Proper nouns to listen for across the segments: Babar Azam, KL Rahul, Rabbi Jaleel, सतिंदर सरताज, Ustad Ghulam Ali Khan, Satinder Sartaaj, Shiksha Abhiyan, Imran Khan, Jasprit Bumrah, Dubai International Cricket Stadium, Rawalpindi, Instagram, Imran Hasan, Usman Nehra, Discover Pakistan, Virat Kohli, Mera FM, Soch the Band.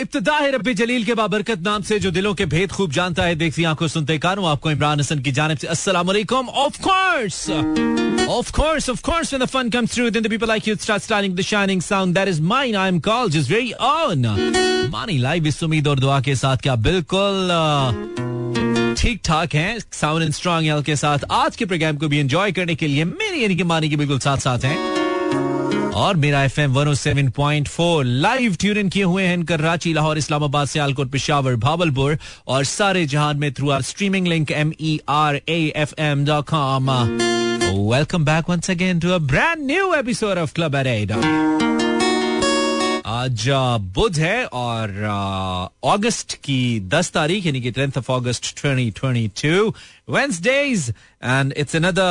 इब्तिदा है रब्बी जलील के बाबरकत नाम से जो दिलों के भेद खूब जानता है, देखती आंखों सुनते कानों, आपको इमरान हसन की जानिब से अस्सलाम वालेकुम। Of course, when the fun comes through, then the people like you start styling the shining sound that is mine. I am called just very own. Maani live इस उम्मीद और दुआ के साथ क्या बिल्कुल ठीक ठाक हैं, साउंड एंड स्ट्रांग एल के साथ आज के प्रोग्राम को भी एंजॉय करने के लिए मेरी यानी कि मानी के बिल्कुल साथ साथ हैं और मेरा FM 107.4 लाइव ट्यून इन किए हुए हैं कराची, लाहौर, इस्लामाबाद, सियालकोट, पिशावर, भावलपुर और सारे जहान में through our streaming link merafm.com। Welcome back once again to a brand new episode of club अरेडा। आज बुध है और अगस्त की 10 तारीख यानी कि 10th of August 2022 Wednesdays and it's another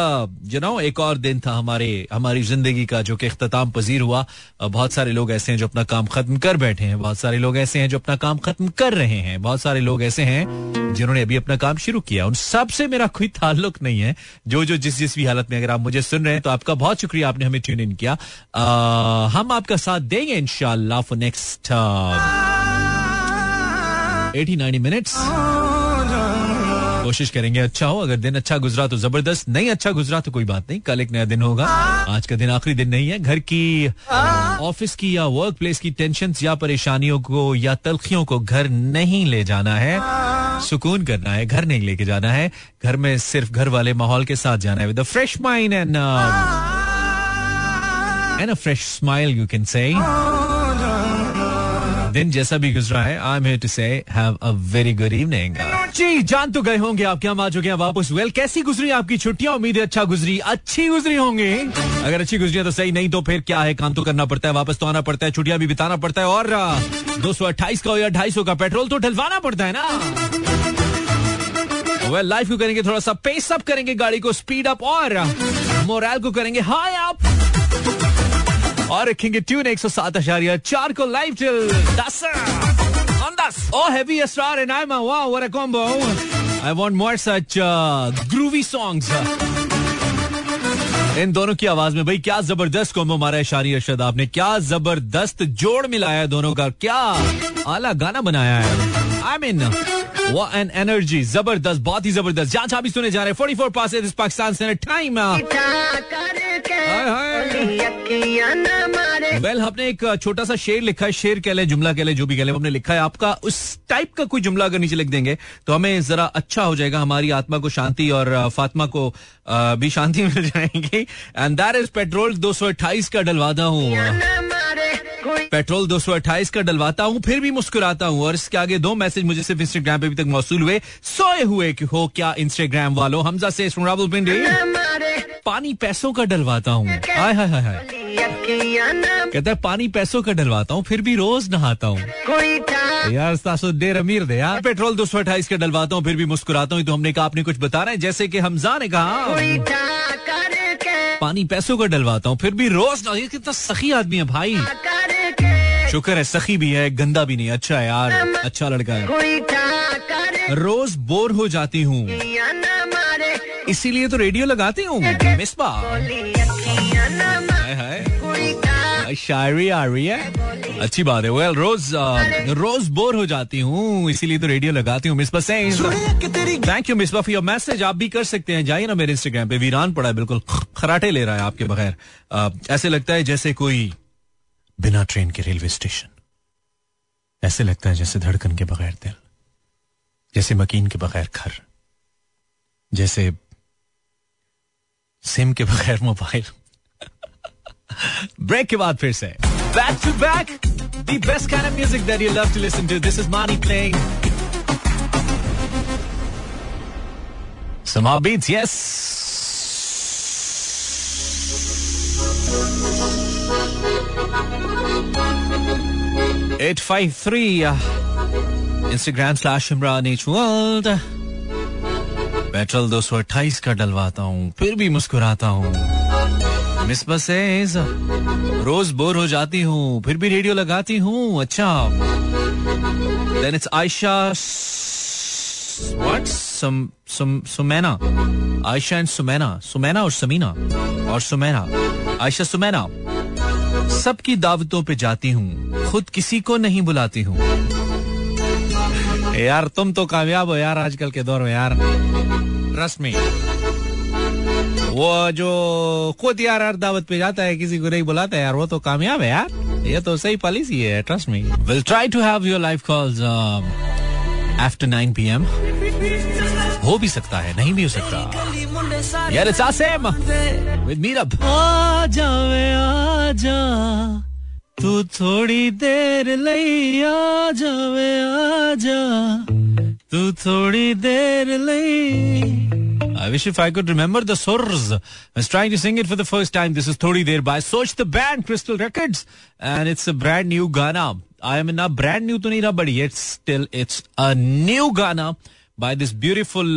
एक और दिन था हमारी जिंदगी का जो कि इख्तिताम पजीर हुआ। बहुत सारे लोग ऐसे हैं जो अपना काम खत्म कर बैठे हैं, बहुत सारे लोग ऐसे हैं जो अपना काम खत्म कर रहे हैं, बहुत सारे लोग ऐसे हैं जिन्होंने अभी अपना काम शुरू किया। उन सबसे मेरा कोई ताल्लुक नहीं है। जो जिस भी हालत में अगर आप मुझे सुन रहे हैं तो आपका बहुत शुक्रिया, आपने हमें ट्यून इन किया। हम आपका साथ देंगे इंशाल्लाह फॉर नेक्स्ट 80-90 मिनट्स कोशिश करेंगे। अच्छा हो, अगर दिन अच्छा गुजरा तो जबरदस्त, नहीं अच्छा गुजरा तो कोई बात नहीं, कल एक नया दिन होगा। आज का दिन आखिरी दिन नहीं है। घर की, ऑफिस की या वर्क प्लेस की टेंशन्स या परेशानियों को या तलखियों को घर नहीं ले जाना है, सुकून करना है, घर नहीं लेके जाना है। घर में सिर्फ घर वाले माहौल के साथ जाना है with a fresh mind and a fresh smile you can say. दिन जैसा भी गुजरा है, I am here to say have a very good evening. जी जान तो गए होंगे आप, क्या आ चुके हैं वापस। वेल कैसी गुजरी आपकी छुट्टियां? उम्मीद है अच्छा गुजरी, अच्छी गुजरी होंगी। अगर अच्छी गुजरी है तो सही, नहीं तो फिर क्या है, काम तो करना पड़ता है, वापस तो आना पड़ता है, छुट्टियां भी बिताना पड़ता है और 228 का या 250 का पेट्रोल तो डलवाना पड़ता है ना। वेल लाइफ को करेंगे थोड़ा सा पेस अप, करेंगे गाड़ी को स्पीड अप और मोरल को करेंगे हाई अप और रखेंगे ट्यून 107.4 को live till 10 on 10. Oh, heavy Asrar and Aima. Wow, what a combo. I want more such groovy songs. इन दोनों की आवाज में भाई क्या जबरदस्त कॉम्बो मारा है शारी अरशद आपने, क्या जबरदस्त जोड़ मिलाया है दोनों का, क्या आला गाना बनाया है। I mean what an energy, जबरदस्त, बहुत ही जबरदस्त। जहाँ जहाँ भी सुने जा रहे 44 पास इस पाकिस्तान से टाइम। वेल हमने एक छोटा सा शेर लिखा है, शेर कह लें, जुमला कह लें, जो भी कह लें, हमने लिखा है। आपका उस टाइप का कोई जुमला अगर नीचे लिख देंगे तो हमें जरा अच्छा हो जाएगा, हमारी आत्मा को शांति और फातिमा को भी शांति मिल जाएगी। एंड दैट इज पेट्रोल 228 का डलवाता हूँ, पेट्रोल 228 का डलवाता हूँ, फिर भी मुस्कुराता हूँ। और इसके आगे दो मैसेज मुझे सिर्फ इंस्टाग्राम पे अभी तक मौसूल हुए। सोए हुए हो क्या इंस्टाग्राम वालों? हमजा से रावलपिंडी, पानी पैसों का डलवाता हूँ। हाय हाय हाय, कहता है पानी पैसों का डलवाता हूँ, फिर भी रोज नहाता हूँ। यार सासो देर अमीर दे यार। पेट्रोल 228 का डलवाता हूँ, फिर भी मुस्कुराता हूँ। तो हमने कहा आपने कुछ बताना है, जैसे कि हमजा ने कहा पानी पैसों का डलवाता हूँ, फिर भी रोज ना। ये कितना सखी आदमी है भाई, शुक्र है सखी भी है, गंदा भी नहीं, अच्छा है यार, अच्छा लड़का है। रोज बोर हो जाती हूँ, इसीलिए तो रेडियो लगाती हूँ। मिसबा शायरी आ रही है, अच्छी बात है। वेल रोज बोर हो जाती हूँ, इसीलिए तो रेडियो लगाती हूँ। Misbah Sen, thank you Misbah for your message. आप भी कर सकते हैं, जाइए ना मेरे इंस्टाग्राम पे, वीरान पड़ा है, बिल्कुल खराटे ले रहा है आपके बगैर। ऐसे लगता है जैसे कोई बिना ट्रेन के रेलवे स्टेशन, ऐसे लगता है जैसे धड़कन के बगैर दिल, जैसे मकीन के बगैर घर, जैसे सिम के बगैर मोबाइल। ब्रेक के बाद फिर से back to back the best kind of music that you love to listen to. This is Maani playing some hot beats. Yes @853 Instagram/ImranHworld। Petrol 228 का डलवाता हूँ, फिर भी मुस्कुराता हूँ। मिसबा सेज रोज बोर हो जाती हूँ, फिर भी रेडियो लगाती हूँ, अच्छा। Then it's Ayesha what Sumaina, Ayesha and Sumaina, Sumaina और समीना और सुमैना, आयशा सुमैना सबकी दावतों पे जाती हूँ, खुद किसी को नहीं बुलाती हूँ। यार तुम तो कामयाब हो यार आजकल के दौर में यार, ट्रस्ट मी। वो जो खुद यार हर दावत पे जाता है किसी को नहीं बुलाता यार, वो तो कामयाब है यार, ये तो सही पॉलिसी है, trust me. Will try to have your life calls after 9 PM, हो भी सकता है नहीं भी हो सकता यार, इट्स आसेम विद मीरब। आ जा तू थोड़ी देर लई, आ जावे आ जा तू थोड़ी देर लई। I wish if I could remember the surrs. I was trying to sing it for the first time. This is Thodi Deer by Soch the Band, Crystal Records. And it's a brand new Ghana. I am not brand new to Nira, but yet still it's a new Ghana by this beautiful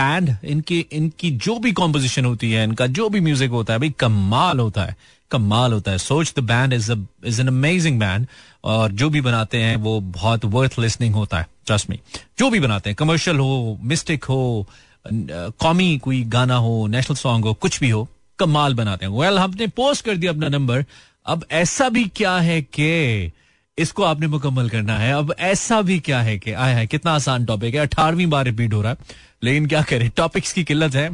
band. इनकी जो भी composition होती है, इनका जो भी music होता है, भाई कमाल होता है, कमाल होता है। Soch the Band is an amazing band. और जो भी बनाते हैं वो बहुत worth listening होता है. Trust me. जो भी बनाते हैं, commercial हो, mystic हो, कौमी कोई गाना हो, नेशनल सॉन्ग हो, कुछ भी हो, कमाल बनाते हैं। वेल, हमने पोस्ट कर दिया अपना नंबर, अब ऐसा भी क्या है कि इसको आपने मुकम्मल करना है। अब ऐसा भी क्या है कि आया है, कितना आसान टॉपिक है, 18वीं बार रिपीट हो रहा है, लेकिन क्या करें, टॉपिक्स की किल्लत है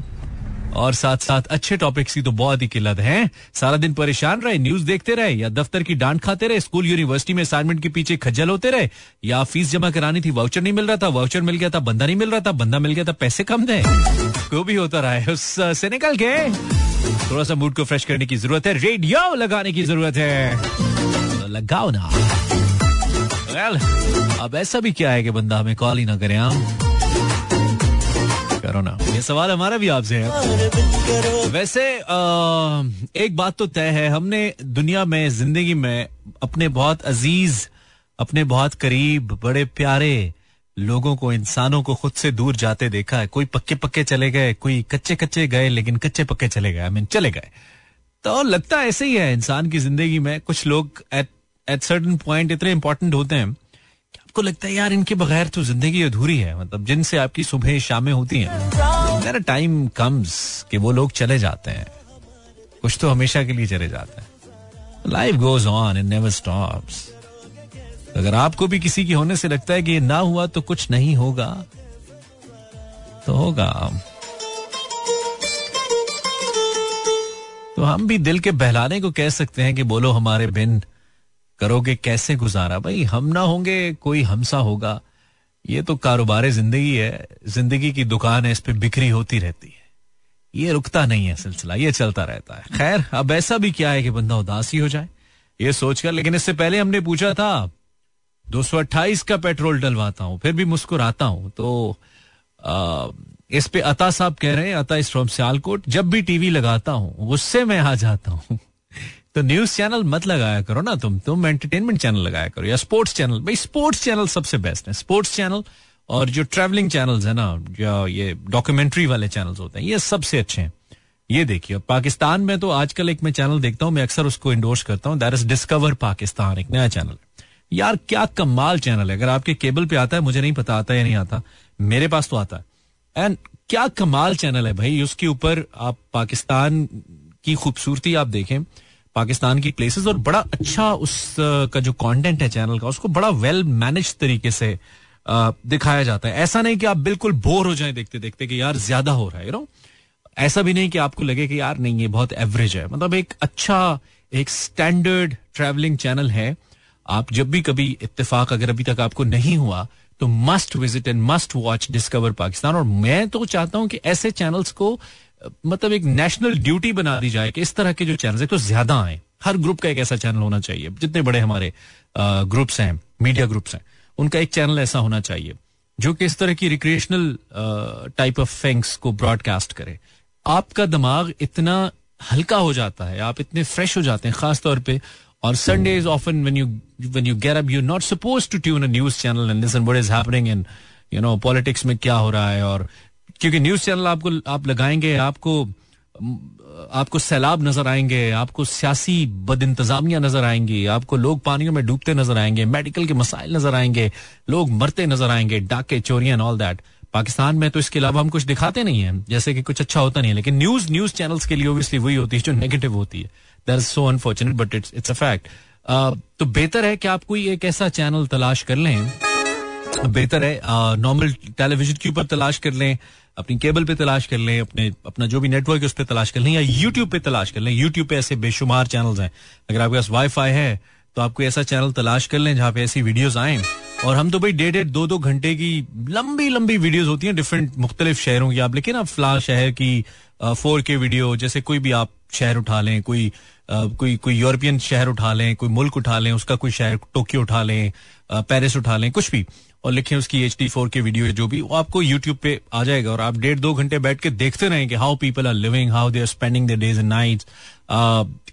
और साथ साथ अच्छे टॉपिक्स की तो बहुत ही किल्लत है। सारा दिन परेशान रहे, न्यूज देखते रहे या दफ्तर की डांट खाते रहे, स्कूल यूनिवर्सिटी में असाइनमेंट के पीछे खज्जल होते रहे, या फीस जमा करानी थी वाउचर नहीं मिल रहा था, वाउचर मिल गया था बंदा नहीं मिल रहा था, बंदा मिल गया था पैसे कम दें, जो भी होता रहा है उससे निकल के थोड़ा सा मूड को फ्रेश करने की जरूरत है, रेडियो लगाने की जरूरत है, तो लगाओ ना। वेल, अब ऐसा भी क्या है कि बंदा हमें कॉल ही ना करे। हम करोना, ये सवाल हमारा भी आपसे है। वैसे एक बात तो तय है, हमने दुनिया में जिंदगी में अपने बहुत अजीज, अपने बहुत करीब, बड़े प्यारे लोगों को, इंसानों को खुद से दूर जाते देखा है। कोई पक्के पक्के चले गए, कोई कच्चे कच्चे गए, लेकिन कच्चे पक्के चले गए, आई मीन चले गए। तो लगता ऐसे ही है इंसान की जिंदगी में, कुछ लोग एट सर्टेन पॉइंट इतने इंपॉर्टेंट होते हैं, आपको लगता है यार इनके बगैर तो जिंदगी अधूरी है। मतलब जिनसे आपकी सुबह शामें होती हैं, टाइम कम्स कि वो लोग चले जाते हैं, कुछ तो हमेशा के लिए चले जाते हैं। Life goes on, it never stops. अगर आपको भी किसी के होने से लगता है कि ये ना हुआ तो कुछ नहीं होगा, तो होगा। तो हम भी दिल के बहलाने को कह सकते हैं कि बोलो हमारे बिन करोगे कैसे गुजारा, भाई हम ना होंगे कोई हमसा होगा। ये तो कारोबार जिंदगी है, जिंदगी की दुकान है, इस पे बिक्री होती रहती है, ये रुकता नहीं है सिलसिला, ये चलता रहता है। खैर, अब ऐसा भी क्या है कि बंदा उदास ही हो जाए ये सोचकर। लेकिन इससे पहले हमने पूछा था 228 का पेट्रोल डलवाता हूं फिर भी मुस्कुराता हूं, तो इस पे अता साहब कह रहे हैं, अता इस फ्रॉम सियालकोट, जब भी टीवी लगाता हूं गुस्से में आ जाता हूं। तो न्यूज चैनल मत लगाया करो ना तुम एंटरटेनमेंट चैनल लगाया करो, या स्पोर्ट्स चैनल। भाई स्पोर्ट्स चैनल सबसे बेस्ट है, स्पोर्ट्स चैनल और जो ट्रैवलिंग चैनल्स है ना, जो ये डॉक्यूमेंट्री वाले चैनल्स होते हैं, ये सबसे अच्छे हैं, ये देखिए। पाकिस्तान में तो आजकल एक मैं चैनल देखता हूं, मैं अक्सर उसको इंडोर्स करता हूं, दैट इज डिस्कवर पाकिस्तान, एक नया चैनल है यार, क्या कमाल चैनल है। अगर आपके केबल पे आता है, मुझे नहीं पता आता या नहीं आता, मेरे पास तो आता है, एंड क्या कमाल चैनल है भाई। उसके ऊपर आप पाकिस्तान की खूबसूरती आप देखें, पाकिस्तान की प्लेसेस, और बड़ा अच्छा उसका जो कंटेंट है चैनल का, उसको बड़ा वेल मैनेज तरीके से दिखाया जाता है। ऐसा नहीं कि आप बिल्कुल बोर हो जाएं देखते देखते कि यार ज्यादा हो रहा है, यू नो, ऐसा भी नहीं कि आपको लगे कि यार नहीं ये बहुत एवरेज है। मतलब एक अच्छा, एक स्टैंडर्ड ट्रैवलिंग चैनल है। आप जब भी कभी इत्तेफाक, अगर अभी तक आपको नहीं हुआ तो must visit and must watch discover Pakistan. और मैं तो चाहता हूं कि ऐसे चैनल्स को, मतलब एक नेशनल ड्यूटी बना दी जाए कि इस तरह के जो चैनल है तो ज्यादा आए। हर ग्रुप का एक ऐसा चैनल होना चाहिए, जितने बड़े हमारे ग्रुप्स हैं, मीडिया ग्रुप्स हैं, उनका एक चैनल ऐसा होना चाहिए जो कि इस तरह की रिक्रिएशनल टाइप ऑफ थिंग्स को ब्रॉडकास्ट करे। आपका दिमाग इतना हल्का हो जाता है, आप इतने फ्रेश हो जाते हैं, खासतौर पर on Sundays often when you get up you're not supposed to tune a news channel and listen what is happening in, you know, politics में क्या हो रहा है। और क्योंकि न्यूज चैनल आप लगाएंगे, आपको सैलाब नजर आएंगे, आपको सियासी बदइंतजामियां नजर आएंगी, आपको लोग पानियों में डूबते नजर आएंगे, मेडिकल के मसाइल नजर आएंगे, लोग मरते नजर आएंगे, डाके चोरियां एंड ऑल दैट। पाकिस्तान में तो इसके अलावा हम कुछ दिखाते नहीं है, जैसे कि कुछ अच्छा होता नहीं है। लेकिन न्यूज चैनल्स के लिए ओब्वियसली वही होती है जो नेगेटिव होती है, that is so unfortunate but it's a fact. तो बेहतर है कि आप कोई एक ऐसा चैनल तलाश कर लें, बेहतर है नॉर्मल टेलीविजन के ऊपर तलाश कर लें, अपनी केबल पे तलाश कर लें, अपना जो भी नेटवर्क है उस पर तलाश कर लें, या यूट्यूब पे तलाश कर लें. यूट्यूब पे ऐसे बेशुमार चैनल्स हैं. अगर आपके पास वाईफाई है तो आप कोई ऐसा चैनल तलाश कर लें जहाँ पे ऐसी वीडियोस आएं. और हम तो भाई डेढ़ 2-2 घंटे की लंबी लंबी वीडियोस होती हैं डिफरेंट मुख्तलिफ शहरों की. आप लेकिन आप फला शहर की 4K वीडियो, जैसे कोई भी आप शहर उठा लें, कोई यूरोपियन शहर उठा लें, कोई मुल्क उठा लें, उसका कोई शहर टोक्यो उठा लें, पेरिस उठा लें, कुछ भी, और लिखें उसकी HD 4K वीडियो, जो भी, वो आपको यूट्यूब पे आ जाएगा. और आप 1.5-2 घंटे बैठ के देखते रहें कि how people are living, how they are spending the days and nights,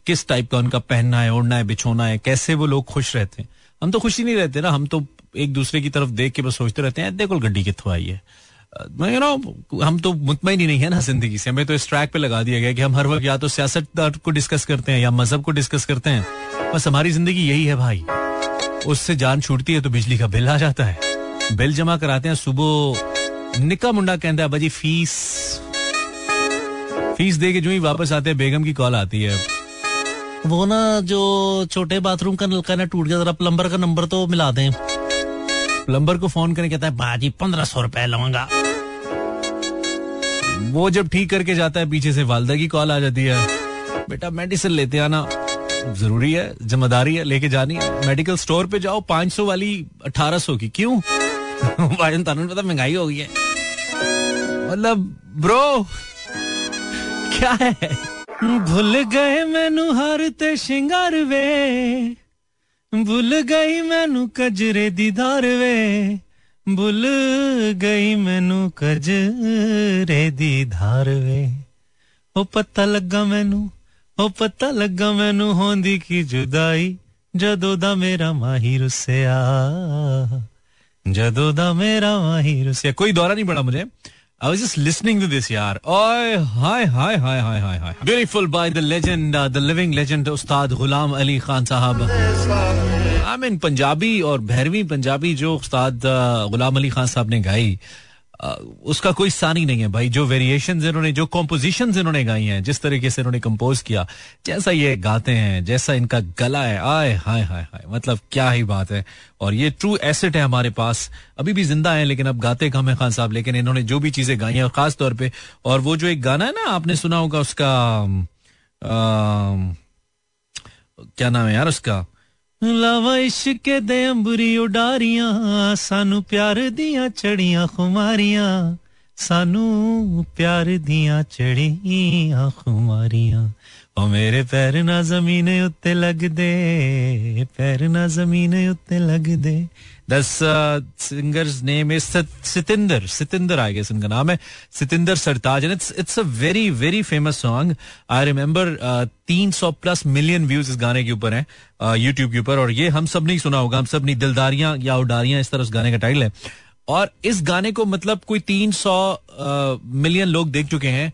किस टाइप का उनका पहनना है, ओढ़ना है, बिछोना है, कैसे वो लोग खुश रहते हैं. हम तो खुश ही नहीं रहते ना, हम तो एक दूसरे की तरफ देख के बस सोचते रहते हैं देखो गड्डी कितों आई है. यू नो, हम तो मुतमईन ही नहीं है ना जिंदगी से. हमें तो इस ट्रैक पे लगा दिया गया कि हम हर वक्त या तो सियासत को डिस्कस करते हैं या मजहब को डिस्कस करते हैं. बस हमारी जिंदगी यही है भाई. उससे जान छूटती है तो बिजली का बिल आ जाता है, बिल जमा कराते हैं सुबह, निका मुंडा कहता है भाजी फीस दे के जो ही वापस आते हैं बेगम की कॉल आती है, वो ना जो छोटे बाथरूम का नलका ना टूट गया, जरा प्लम्बर का नंबर तो मिला दें. प्लम्बर को फोन करके कहता है भाजी 1500 रुपए लूंगा. वो जब ठीक करके जाता है पीछे से वालदा की कॉल आ जाती है, बेटा मेडिसिन लेते आना, जरूरी है, जिम्मेदारी है, लेके जानी है. मेडिकल स्टोर पे जाओ 500 वाली 1800 की, क्यों भाई तानू पता महंगाई हो गई है. मतलब ब्रो क्या है, भूल गए मैनू हारते शिंगार वे, भूल गई मैनू कजरे दीदार वे, भूल गई मैनू कजरे दीदार वे, ओ पता लगा मैनू, ओ पता लगा मैनू होंदी की जुदाई, जदों दा मेरा माही रुस्या, जदों दा मेरा माही रुस्या. कोई दौरा नहीं पड़ा मुझे. I was just listening to this, yaar. Oh, hi. Beautiful by the legend, the living legend, Ustad Ghulam Ali Khan sahab. I mean, Punjabi और भैरवी पंजाबी जो उस्ताद गुलाम अली खान साहब ने गाई, उसका कोई सानी नहीं है भाई. जो वेरिएशंस इन्होंने, जो कॉम्पोजिशंस इन्होंने गाई हैं, जिस तरीके से इन्होंने कंपोज किया, जैसा ये गाते हैं, जैसा इनका गला है, आय हाय हाय हाय, मतलब क्या ही बात है. और ये ट्रू एसेट है हमारे पास. अभी भी जिंदा है लेकिन अब गाते कम है खान साहब, लेकिन इन्होंने जो भी चीजें गाई हैं, और खास तौर पे, और वो जो एक गाना है ना, आपने सुना होगा, उसका क्या नाम है यार उसका, लावा इश्क दे अंबरी उडारियां, सानू प्यार दिया चढ़िया खुमारियां, सानू प्यार दिया चढ़िया खुमारियां, ओ मेरे पैर ना जमीन उत्ते लग दे, पैर ना जमीन उत्ते लग दे. Singers name is Satinder, I guess इनका नाम है, सतिंदर सरताज. And it's a very very famous song. I remember 300+ million views इस गाने के ऊपर हैं यूट्यूब के ऊपर. और ये हम सब नहीं सुना होगा, हम सब नहीं, दिलदारियां या उडारियां, इस तरह उस गाने का टाइटल है. और इस गाने को मतलब कोई 300 मिलियन लोग देख चुके हैं.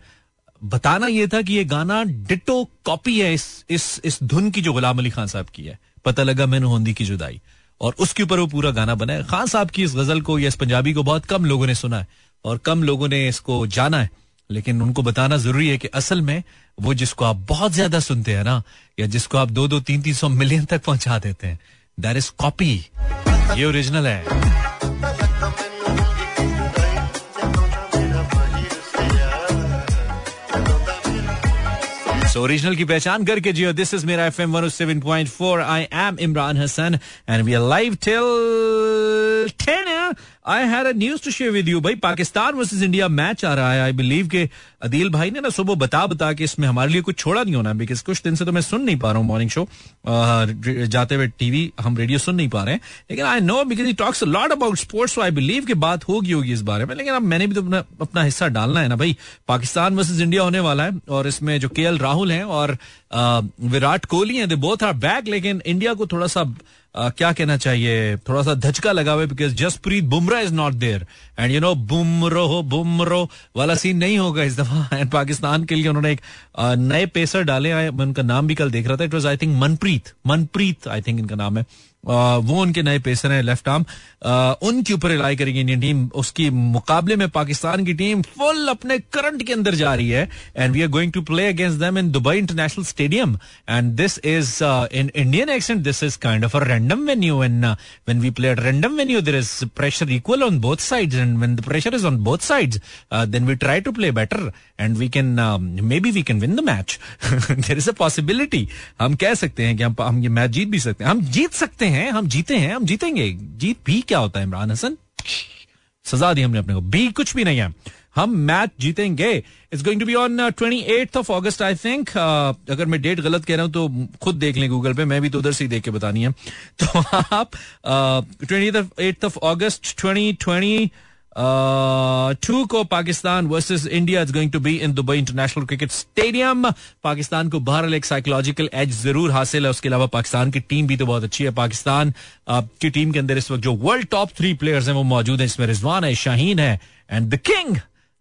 बताना यह था कि यह गाना डिटो कॉपी है इस धुन की जो गुलाम अली खान साहब की है, पता लगा मैनू होंदी की जुदाई, और उसके ऊपर वो पूरा गाना बना है. खान साहब की इस गजल को या इस पंजाबी को बहुत कम लोगों ने सुना है और कम लोगों ने इसको जाना है, लेकिन उनको बताना जरूरी है कि असल में वो जिसको आप बहुत ज्यादा सुनते हैं ना, या जिसको आप 200-300 मिलियन तक पहुंचा देते हैं, दैट इज कॉपी, ये ओरिजिनल है. ओरिजिनल की पहचान करके जियो. This is Mera FM 107.4. I am Imran Hasan and we are live till 10. I had a news to share with you. भाई पाकिस्तान वर्सेस इंडिया मैच आ रहा है. आई बिलीव के अदील भाई ने ना सुबह बता के इसमें हमारे लिए कुछ छोड़ा नहीं होना, बिकॉज कुछ दिन से तो मैं सुन नहीं पा रहा हूँ मॉर्निंग शो जाते हुए, टीवी हम रेडियो सुन नहीं पा रहे हैं, लेकिन I know because he talks a lot about sports, so I believe कि बात होगी इस बारे में. लेकिन अब मैंने भी तो अपना हिस्सा डालना है ना भाई. पाकिस्तान वर्सेस इंडिया होने वाला है और इसमें जो KL राहुल हैं और विराट कोहली हैं, दे बोथ आर बैक, लेकिन इंडिया को थोड़ा सा क्या कहना चाहिए, थोड़ा सा धचका लगा हुआ, because Jasprit Bumrah is not there and you know Bumrah वाला सीन नहीं होगा इस दफा. एंड पाकिस्तान के लिए उन्होंने एक नए पेसर डाले हैं, मैं उनका नाम भी कल देख रहा था, it was I think Manpreet, I think इनका नाम है. वो उनके नए पेसर हैं लेफ्ट आर्म, उनके ऊपर रिलाई करेगी इंडियन टीम. उसकी मुकाबले में पाकिस्तान की टीम फुल अपने करंट के अंदर जा रही है. And we are going to play against them in Dubai international stadium. And this is in Indian accent, this is kind of a random venue. And when we play at random venue there is pressure equal on both sides, and when the pressure is on both sides then we try to play better and we can, maybe we can win the match. There is a possibility. हम कह सकते हैं कि हम ये match जीत भी सकते हैं, हम जीत सकते हैं, हम जीते हैं, हम जीतेंगे. जीत भी क्या होता है इमरान हसन, सजा दी हमने अपने को, भी कुछ भी नहीं है, हम मैच जीतेंगे. It's going to be on 28th of August I think. अगर मैं डेट गलत कह रहा हूं तो खुद देख लें गूगल पे, मैं भी तो उधर से ही देख के बतानी है. तो आप 28th of August 2020 2 को Pakistan versus India is going to be in Dubai international cricket stadium. Pakistan को बहरहाल एक साइकोलॉजिकल एज जरूर हासिल है. उसके अलावा पाकिस्तान की टीम भी तो बहुत अच्छी है. पाकिस्तान की टीम के अंदर इस वक्त जो वर्ल्ड टॉप 3 प्लेयर्स हैं वो मौजूद हैं. इसमें रिजवान है, शाहीन है and the king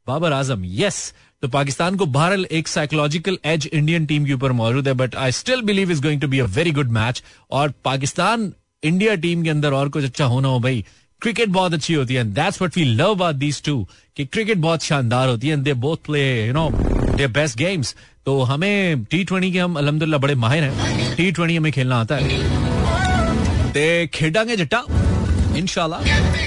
Babar Azam. Yes, तो पाकिस्तान को बहरहाल एक साइकोलॉजिकल एज इंडियन टीम के ऊपर मौजूद है. But I still believe is going to be a very good match. और पाकिस्तान इंडिया टीम के अंदर और कुछ अच्छा होना हो भाई, क्रिकेट बहुत अच्छी होती है. That's what we love about these two, कि क्रिकेट बहुत शानदार होती है and they both play, you know, their best games. तो हमें T20 के हम अल्हम्दुलिल्लाह बड़े माहिर हैं. T20 हमें खेलना आता है, ते खेलेंगे जट्टा इंशाल्लाह.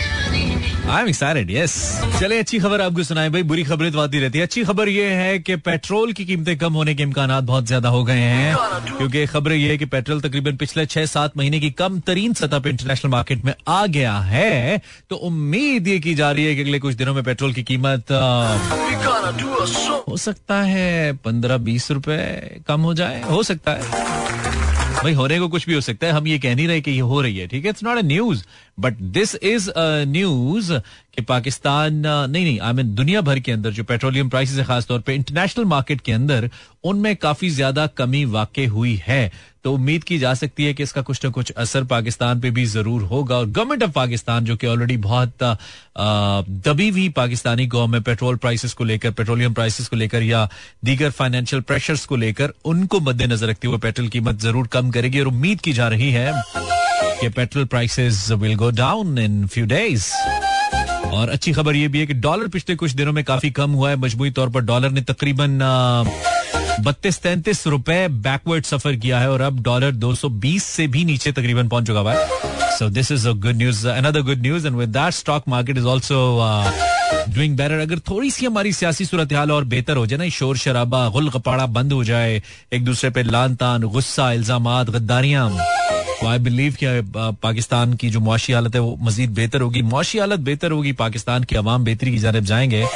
I'm excited, yes. चले, अच्छी खबर आपको सुनाए भाई, बुरी खबरें तो आती रहती है. अच्छी खबर यह है कि पेट्रोल की कीमतें कम होने के इम्कान बहुत ज्यादा हो गए हैं, क्योंकि खबर यह है कि पेट्रोल तकरीबन पिछले 6-7 महीने की कम तरीन सतह पर इंटरनेशनल मार्केट में आ गया है. तो उम्मीद ये की जा रही है कि अगले कुछ दिनों में पेट्रोल की कीमत हो सकता है 15-20 रुपए कम हो जाए. हो सकता है भाई, होने को कुछ भी हो सकता है. हम ये कह नहीं रहे कि ये हो रही है, ठीक है, it's not a news, but this is a news कि पाकिस्तान नहीं, आई मीन दुनिया भर के अंदर जो पेट्रोलियम प्राइसेस है खासतौर पे इंटरनेशनल मार्केट के अंदर, उनमें काफी ज्यादा कमी वाकई हुई है. तो उम्मीद की जा सकती है कि इसका कुछ ना कुछ असर पाकिस्तान पे भी जरूर होगा. और गवर्नमेंट ऑफ पाकिस्तान जो कि ऑलरेडी बहुत दबी हुई पाकिस्तानी कौम में पेट्रोल प्राइसेस को लेकर, पेट्रोलियम प्राइसेस को लेकर या दीगर फाइनेंशियल प्रेशर्स को लेकर, उनको मद्देनजर रखते हुए पेट्रोल कीमत जरूर कम करेगी. और उम्मीद की जा रही है कि petrol prices will go down in few days. और अच्छी खबर यह भी है कि डॉलर पिछले कुछ दिनों में काफी कम हुआ है. मजमूई तौर पर डॉलर ने तकरीबन 32-33 रुपए बैकवर्ड सफर किया है और अब डॉलर 220 से भी नीचे तकरीबन पहुंच चुका हुआ है. So this is a good news, another good news. And with that stock market is also doing better. अगर थोड़ी सी हमारी सियासी सूरत हाल और बेहतर हो जाए ना, शोर शराबा गुल कपाड़ा बंद हो जाए, एक दूसरे पे लान तान, गुस्सा, इल्जामात, गद्दारियां, आई बिलीव कि पाकिस्तान की जो मुआशी हालत है वो मजीद बेहतर होगी. मुआशी हालत बेहतर होगी, पाकिस्तान के अवाम बेहतरी की जानिब जाएंगे.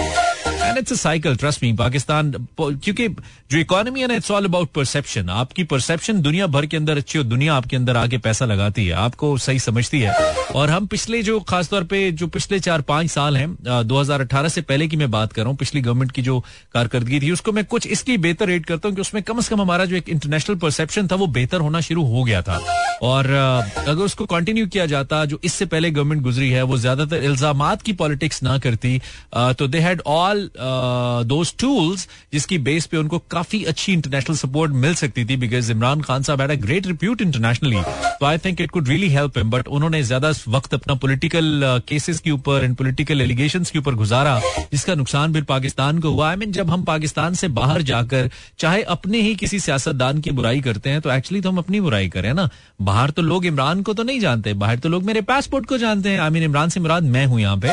And it's a cycle, trust me. Pakistan क्योंकि जो इकोनॉमी है ना, इट्स ऑल अबाउट परसेप्शन. आपकी परसेप्शन दुनिया भर के अंदर अच्छी हो, दुनिया आपके अंदर आके पैसा लगाती है, आपको सही समझती है. और हम पिछले जो खासतौर पे जो पिछले 4-5 साल हैं, 2018 से पहले की मैं बात कर रहा हूँ, पिछली गवर्नमेंट की जो कारकर्दगी थी उसको मैं कुछ इसलिए बेहतर रेट करता हूँ कि उसमें कम से कम हमारा जो एक इंटरनेशनल परसेप्शन था वो बेहतर होना शुरू हो गया था. और अगर उसको कंटिन्यू किया जाता, जो इससे पहले गवर्नमेंट गुजरी है वो ज्यादातर इल्जामात की पॉलिटिक्स ना करती, तो they had all those tools जिसकी बेस पे उनको काफी अच्छी इंटरनेशनल सपोर्ट मिल सकती थी. बिकॉज इमरान खान साहब had a great repute internationally, तो I think it could really help him. But उन्होंने ज्यादा वक्त अपना पॉलिटिकल केसेस के ऊपर एंड पॉलिटिकल एलिगेशंस के ऊपर गुजारा, जिसका नुकसान फिर पाकिस्तान को हुआ. आई मीन जब हम पाकिस्तान से बाहर जाकर चाहे अपने ही किसी सियासतदान की बुराई करते हैं तो एक्चुअली तो हम अपनी बुराई करें ना. बाहर तो लोग इमरान को तो नहीं जानते, बाहर तो लोग मेरे पासपोर्ट को जानते हैं. आई मीन इमरान से मुराद मैं हूं. यहाँ पे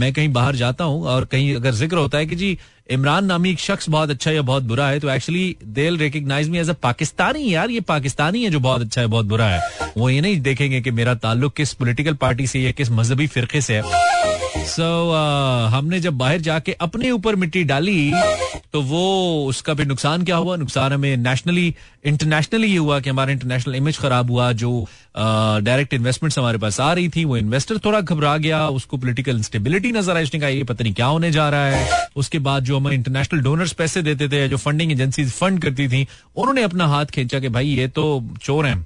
मैं कहीं बाहर जाता हूँ और कहीं अगर जिक्र होता है कि जी इमरान नामी एक शख्स बहुत अच्छा है या बहुत बुरा है, तो actually they will recognise me as a Pakistani. यार ये पाकिस्तानी है जो बहुत अच्छा है, बहुत बुरा है. वो ये नहीं देखेंगे कि मेरा ताल्लुक किस पॉलिटिकल पार्टी से या किस मजहबी फिरके से है. सो हमने जब बाहर जाके अपने ऊपर मिट्टी डाली तो वो उसका भी नुकसान क्या हुआ, नुकसान हमें नेशनली इंटरनेशनली ये हुआ कि हमारा इंटरनेशनल इमेज खराब हुआ. जो डायरेक्ट इन्वेस्टमेंट्स हमारे पास आ रही थी वो इन्वेस्टर थोड़ा घबरा गया, उसको पॉलिटिकल इंस्टेबिलिटी नजर आई, उसने कहा ये पता नहीं क्या होने जा रहा है. उसके बाद जो हमें इंटरनेशनल डोनर्स पैसे देते थे, जो फंडिंग एजेंसीज फंड करती थी, उन्होंने अपना हाथ खींचा कि भाई ये तो चोर हैं.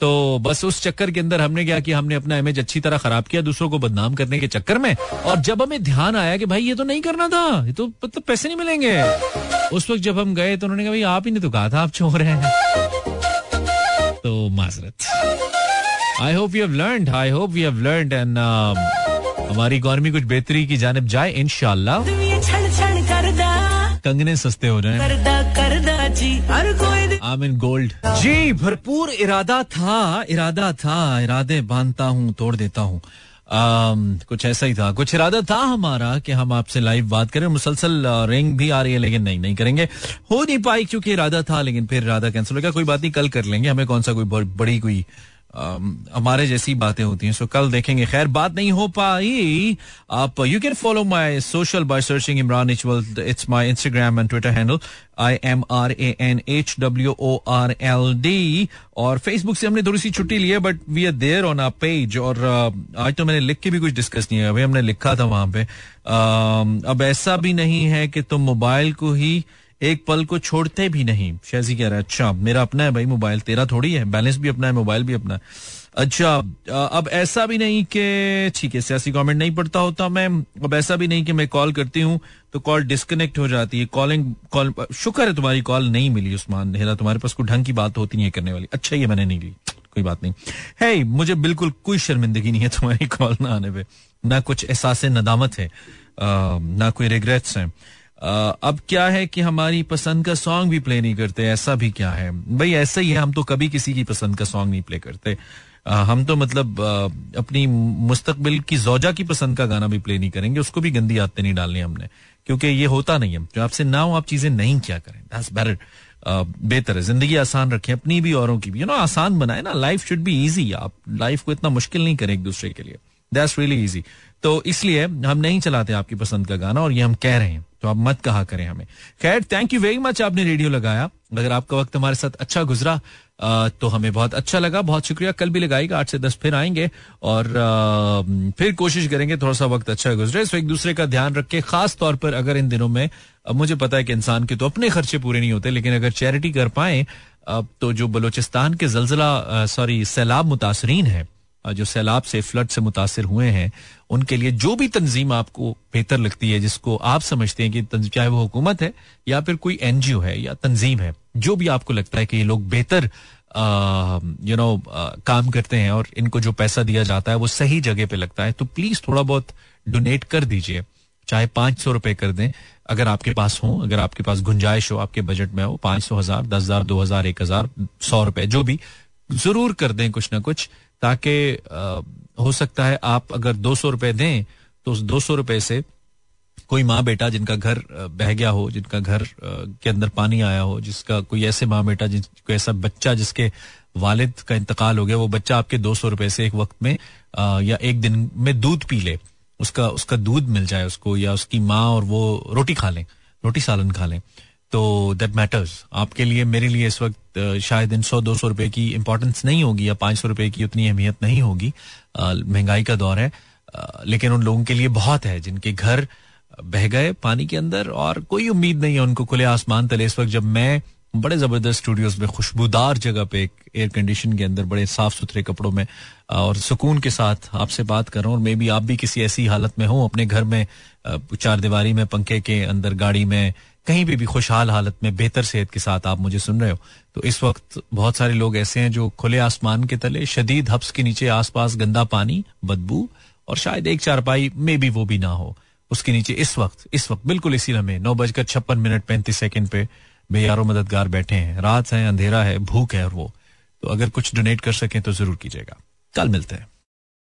तो बस उस चक्कर के अंदर हमने क्या किया, हमने अपना इमेज अच्छी तरह खराब किया दूसरों को बदनाम करने के चक्कर में. और जब हमें ध्यान आया कि भाई ये तो नहीं करना था, ये तो मतलब पैसे नहीं मिलेंगे, उस वक्त जब हम गए तो उन्होंने कहा भाई आप ही ने तो कहा था आप चोर हैं. तो माजरत. I hope you have learned, I hope we have learned and हमारी इकॉनमी कुछ बेहतरी की जानिब जाए इंशाल्लाह. कंगने सस्ते हो जाए. आई एम इन गोल्ड जी. भरपूर इरादा था, इरादे बांधता हूँ तोड़ देता हूँ. कुछ ऐसा ही था, कुछ इरादा था हमारा कि हम आपसे लाइव बात करें. मुसलसल रिंग भी आ रही है लेकिन नहीं करेंगे, हो नहीं पाई क्योंकि इरादा था लेकिन फिर इरादा कैंसिल हो गया. कोई बात नहीं, कल कर लेंगे. हमें कौन सा कोई बड़ी कोई हमारे जैसी बातें होती हैं, सो कल देखेंगे. खैर बात नहीं हो पाई. आप you can follow my social by searching Imran HWL. It's my Instagram and Twitter handle IMRANHWORLD. और फेसबुक से हमने थोड़ी सी छुट्टी ली है but we are there on our page. और आज तो मैंने लिख के भी कुछ डिस्कस नहीं है, अभी हमने लिखा था वहां पे. अब ऐसा भी नहीं है कि तुम मोबाइल को ही एक पल को छोड़ते भी नहीं. शैजी कह रहा है अच्छा मेरा अपना है भाई मोबाइल, तेरा थोड़ी है. बैलेंस भी अपना है, मोबाइल भी अपना है. अच्छा अब ऐसा भी नहीं कि ठीक है सियासी कमेंट नहीं पढ़ता होता मैं. अब ऐसा भी नहीं कि मैं कॉल करती हूँ तो कॉल डिस्कनेक्ट हो जाती है. कॉल शुक्र है तुम्हारी कॉल नहीं मिली उस्मान नेहरा, तुम्हारे पास कोई ढंग की बात होती नहीं है करने वाली. अच्छा ये मैंने नहीं ली, कोई बात नहीं है. मुझे बिल्कुल कोई शर्मिंदगी नहीं है तुम्हारी कॉल ना आने पे, ना कुछ एहसास नदामत है, ना कोई रिग्रेट्स है. अब क्या है कि हमारी पसंद का सॉन्ग भी प्ले नहीं करते, ऐसा भी क्या है भाई. ऐसा ही है, हम तो कभी किसी की पसंद का सॉन्ग नहीं प्ले करते. हम तो मतलब अपनी मुस्तकबिल की जोजा की पसंद का गाना भी प्ले नहीं करेंगे, उसको भी गंदी आदतें नहीं डालनी हमने, क्योंकि ये होता नहीं है. जो आपसे ना हो आप चीजें नहीं क्या करें, दैट्स बेटर. बेहतर है, जिंदगी आसान रखें अपनी भी औरों की भी, यू नो आसान बनाए ना. लाइफ शुड बी ईजी, आप लाइफ को इतना मुश्किल नहीं करें एक दूसरे के लिए, दैट्स रियली ईजी. तो इसलिए हम नहीं चलाते आपकी पसंद का गाना और ये हम कह रहे हैं, तो आप मत कहा करें हमें. खैर थैंक यू वेरी मच, आपने रेडियो लगाया. अगर आपका वक्त हमारे साथ अच्छा गुजरा तो हमें बहुत अच्छा लगा, बहुत शुक्रिया. कल भी लगाएगा 8 से 10 फिर आएंगे और फिर कोशिश करेंगे थोड़ा सा वक्त अच्छा गुजरे. सो एक दूसरे का ध्यान रखें, खास तौर पर अगर इन दिनों में मुझे पता है कि इंसान के तो अपने खर्चे पूरे नहीं होते, लेकिन अगर चैरिटी कर पाए तो जो बलोचिस्तान के सैलाब मुतासरीन है, जो सैलाब से फ्लड से मुतासर हुए हैं, उनके लिए जो भी तंजीम आपको बेहतर लगती है, जिसको आप समझते हैं कि चाहे वो हुकूमत है या फिर कोई NGO है या तंजीम है, जो भी आपको लगता है कि ये लोग बेहतर काम करते हैं और इनको जो पैसा दिया जाता है वो सही जगह पे लगता है, तो प्लीज थोड़ा बहुत डोनेट कर दीजिए. चाहे 500 रुपए कर दें अगर आपके पास हो, अगर आपके पास गुंजाइश हो, आपके बजट में हो. 500, 1000, 2000, 1000, 100 रुपए जो भी, जरूर कर दें कुछ ना कुछ, ताकि हो सकता है आप अगर 200 रुपए दें तो उस 200 रुपए से कोई माँ बेटा जिनका घर बह गया हो, जिनका घर के अंदर पानी आया हो, जिसका कोई ऐसे माँ बेटा, कोई ऐसा बच्चा जिसके वालिद का इंतकाल हो गया, वो बच्चा आपके 200 रुपए से एक वक्त में या एक दिन में दूध पी ले, उसका दूध मिल जाए उसको, या उसकी माँ और वो रोटी खा लें, रोटी सालन खा लें, तो दैट मैटर्स. आपके लिए मेरे लिए इस वक्त शायद इन 100-200 रुपए की इंपॉर्टेंस नहीं होगी या 500 रुपए की उतनी अहमियत नहीं होगी, महंगाई का दौर है, लेकिन उन लोगों के लिए बहुत है जिनके घर बह गए पानी के अंदर और कोई उम्मीद नहीं है उनको खुले आसमान तले. इस वक्त जब मैं बड़े जबरदस्त स्टूडियोज में खुशबूदार जगह पे एक एयर कंडीशन के अंदर बड़े साफ सुथरे कपड़ों में और सुकून के साथ आपसे बात कर रहा हूँ, और मे बी आप भी किसी ऐसी हालत में हो, अपने घर में चारदीवारी में, पंखे के अंदर, गाड़ी में, कहीं भी खुशहाल हालत में, बेहतर सेहत के साथ आप मुझे सुन रहे हो, तो इस वक्त बहुत सारे लोग ऐसे हैं जो खुले आसमान के तले, शदीद हब्स के नीचे, आसपास गंदा पानी, बदबू और शायद एक चारपाई, मे बी वो भी ना हो, उसके नीचे इस वक्त बिल्कुल इसी लम्हे 9:56:35 पे बेयारो मददगार बैठे हैं. रात है, अंधेरा है, भूख है, और वो तो अगर कुछ डोनेट कर सकें तो जरूर कीजिएगा. कल मिलते हैं.